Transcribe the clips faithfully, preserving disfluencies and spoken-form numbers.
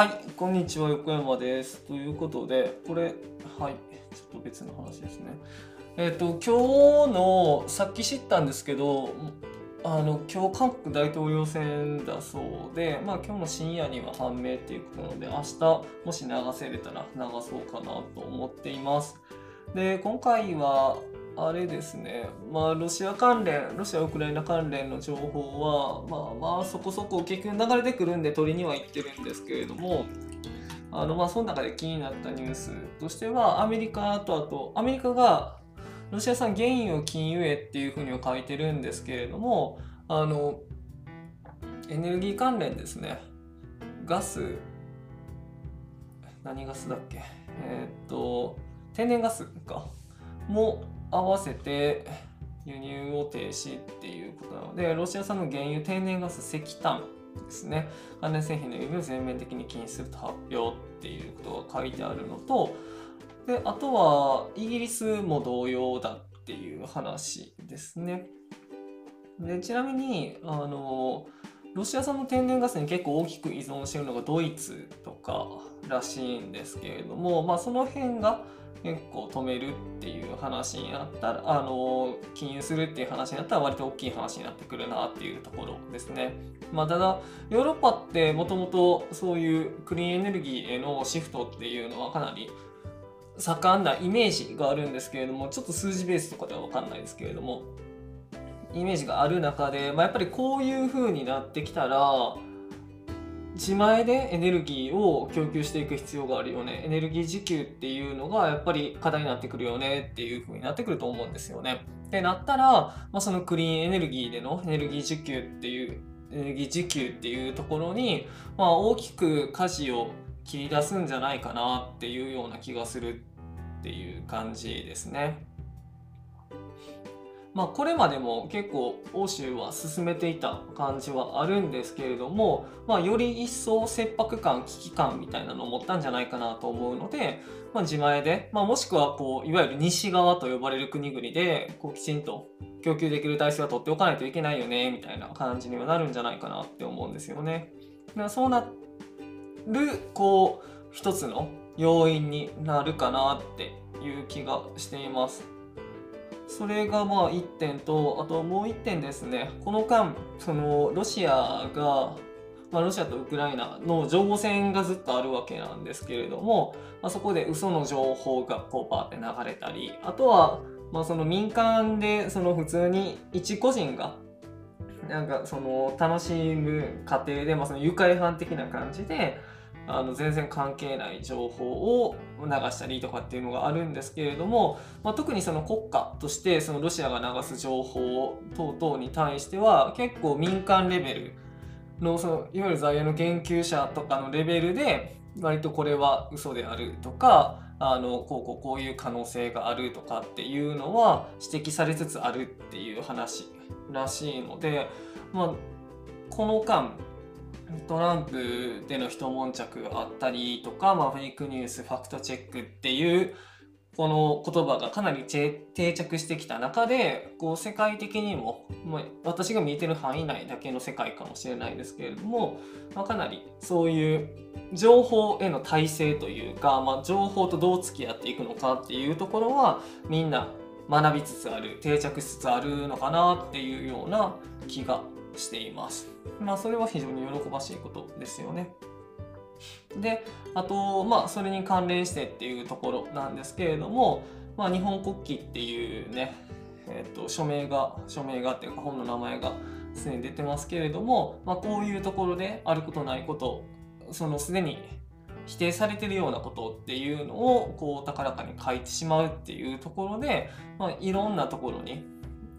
はい、こんにちは、横山です。ということで、これはいちょっと別の話ですね。えっ、ー、と今日のさっき知ったんですけど、あの今日韓国大統領選だそうで、まあ今日の深夜には判明っていうことなので、明日もし流せれたら流そうかなと思っています。で、今回はあれですね、まあロシア関連、ロシア・ウクライナ関連の情報はまあまあそこそこ結局流れてくるんで取りにはいってるんですけれども、あのまあその中で気になったニュースとしては、アメリカと、あとアメリカがロシア産原油を禁輸へっていうふうには書いてるんですけれども、あのエネルギー関連ですね、ガス、何ガスだっけ、えー、っと天然ガスかも合わせて輸入を停止っていうことなので、ロシア産の原油、天然ガス、石炭ですね、関連製品の輸入を全面的に禁止すると発表っていうことが書いてあるのと、であとはイギリスも同様だっていう話ですね。でちなみにあのロシア産の天然ガスに結構大きく依存しているのがドイツとからしいんですけれども、まあ、その辺が結構止めるっていう話になったら、あの禁輸するっていう話になったら割と大きい話になってくるなっていうところですね。まあ、ただヨーロッパってもともとそういうクリーンエネルギーへのシフトっていうのはかなり盛んなイメージがあるんですけれども、ちょっと数字ベースとかでは分かんないですけれども、イメージがある中で、まあ、やっぱりこういう風になってきたら自前でエネルギーを供給していく必要があるよね、エネルギー自給っていうのがやっぱり課題になってくるよねっていう風になってくると思うんですよね。ってなったら、まあ、そのクリーンエネルギーでのエネルギー自給っていうエネルギー自給っていうところに、まあ、大きく舵を切り出すんじゃないかなっていうような気がするっていう感じですね。まあ、これまでも結構欧州は進めていた感じはあるんですけれども、まあ、より一層切迫感、危機感みたいなのを持ったんじゃないかなと思うので、まあ、自前で、まあ、もしくはこういわゆる西側と呼ばれる国々でこうきちんと供給できる体制は取っておかないといけないよねみたいな感じにはなるんじゃないかなって思うんですよね。だからそうなるこう一つの要因になるかなっていう気がしています。それがまあいってんと、あともういってんですね。この間そのロシアが、まあ、ロシアとウクライナの情報戦がずっとあるわけなんですけれども、まあ、そこで嘘の情報がこうバーって流れたり、あとはまあその民間でその普通に一個人がなんかその楽しむ過程で、まあその愉快犯的な感じで。あの全然関係ない情報を流したりとかっていうのがあるんですけれども、まあ、特にその国家としてそのロシアが流す情報等々に対しては結構民間レベル の, そのいわゆる在野の研究者とかのレベルで割とこれは嘘であるとか、あのこうこうこういう可能性があるとかっていうのは指摘されつつあるっていう話らしいので、まあ、この間トランプでの一悶着があったりとか、まあ、フェイクニュース、ファクトチェックっていうこの言葉がかなり定着してきた中で、こう世界的にも、まあ、私が見えてる範囲内だけの世界かもしれないですけれども、まあ、かなりそういう情報への耐性というか、まあ、情報とどう付き合っていくのかっていうところはみんな学びつつある、定着しつつあるのかなっていうような気がしています。まあそれは非常に喜ばしいことですよね。で、あとまあそれに関連してっていうところなんですけれども、まあ、日本国旗っていうね、えっと署名が署名がっていうか本の名前がすでに出てますけれども、まあ、こういうところであることないこと、そのすでに否定されてるようなことっていうのをこう高らかに書いてしまうっていうところで、まあ、いろんなところに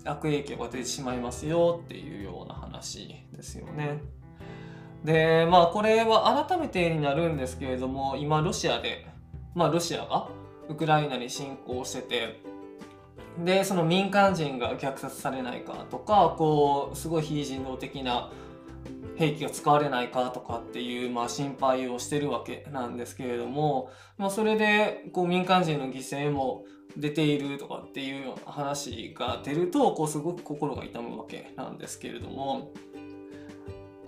悪影響が出てしまいますよっていうような話ですよね。でまあこれは改めてになるんですけれども、今ロシアで、まあ、ロシアがウクライナに侵攻してて、でその民間人が虐殺されないかとか、こうすごい非人道的な兵器が使われないかとかっていう、まあ、心配をしてるわけなんですけれども、まあ、それでこう民間人の犠牲も出ているとかっていうような話が出ると、こうすごく心が痛むわけなんですけれども、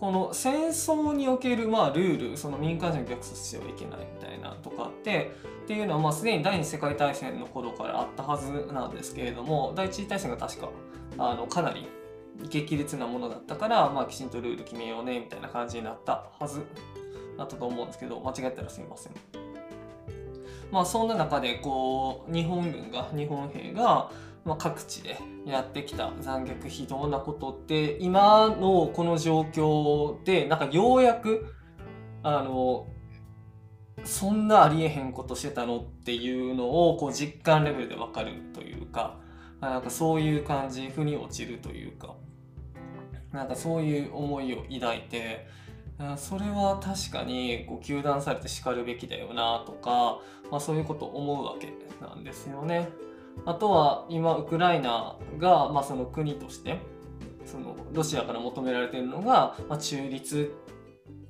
この戦争におけるまあルール、その民間人を虐殺してはいけないみたいなとかってっていうのはまあすでに第二次世界大戦の頃からあったはずなんですけれども、第一次大戦が確かあのかなり激烈なものだったから、まあ、きちんとルール決めようねみたいな感じになったはずだったと思うんですけど、間違ったらすいません。まあそんな中でこう日本軍が日本兵がまあ各地でやってきた残虐非道なことって今のこの状況でなんかようやくあのそんなありえへんことしてたのっていうのをこう実感レベルで分かるというか、なんかそういう感じ腑に落ちるというか、なんかそういう思いを抱いて、それは確かにこう糾弾されてしかるべきだよなとか、まあ、そういうことを思うわけなんですよね。あとは今ウクライナが、まあ、その国としてそのロシアから求められているのが、まあ、中立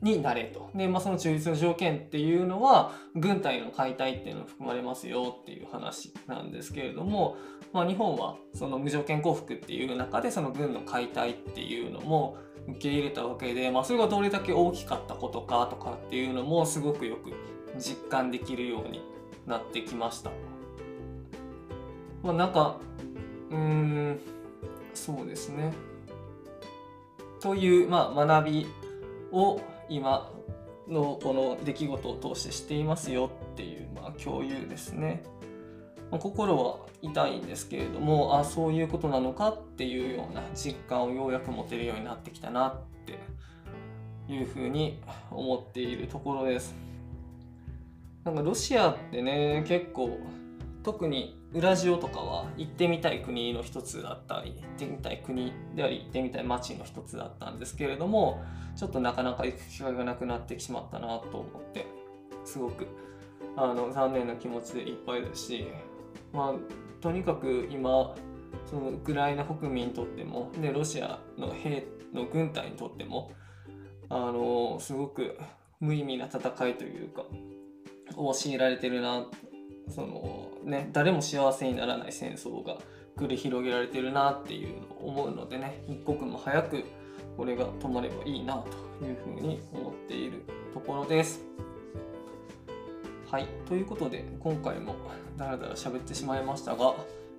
になれと。で、まあ、その中立の条件っていうのは軍隊の解体っていうのが含まれますよっていう話なんですけれども、まあ、日本はその無条件降伏っていう中でその軍の解体っていうのも受け入れたわけで、まあ、それがどれだけ大きかったことかとかっていうのもすごくよく実感できるようになってきました。まあ、なんかうーんそうですねという、まあ、学びを今のこの出来事を通してしていますよっていう、まあ、共有ですね。まあ、心は痛いんですけれども、あそういうことなのかっていうような実感をようやく持てるようになってきたなっていうふうに思っているところです。なんかロシアってね結構特にウラジオとかは行ってみたい国の一つだったり、行ってみたい国であり行ってみたい街の一つだったんですけれども、ちょっとなかなか行く機会がなくなってしまったなと思ってすごくあの残念な気持ちでいっぱいですし、まあ、とにかく今そのウクライナ国民にとってもでロシアの兵の軍隊にとってもあのすごく無意味な戦いというかを強いられてるな、そのね、誰も幸せにならない戦争が繰り広げられてるなっていうのを思うのでね、一刻も早くこれが止まればいいなというふうに思っているところです。はい、ということで今回もだらだら喋ってしまいましたが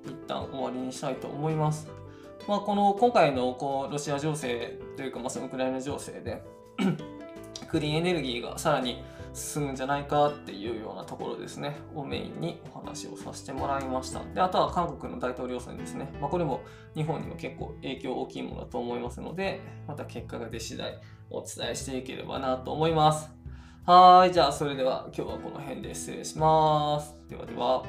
一旦終わりにしたいと思います。まあ、この今回のこうロシア情勢というか、まあ、そのウクライナ情勢でクリーンエネルギーがさらに進むんじゃないかっていうようなところですねをメインにお話をさせてもらいました。であとは韓国の大統領選ですね、まあ、これも日本にも結構影響大きいものだと思いますので、また結果が出次第お伝えしていければなと思います。はい、じゃあそれでは今日はこの辺で失礼します。ではでは。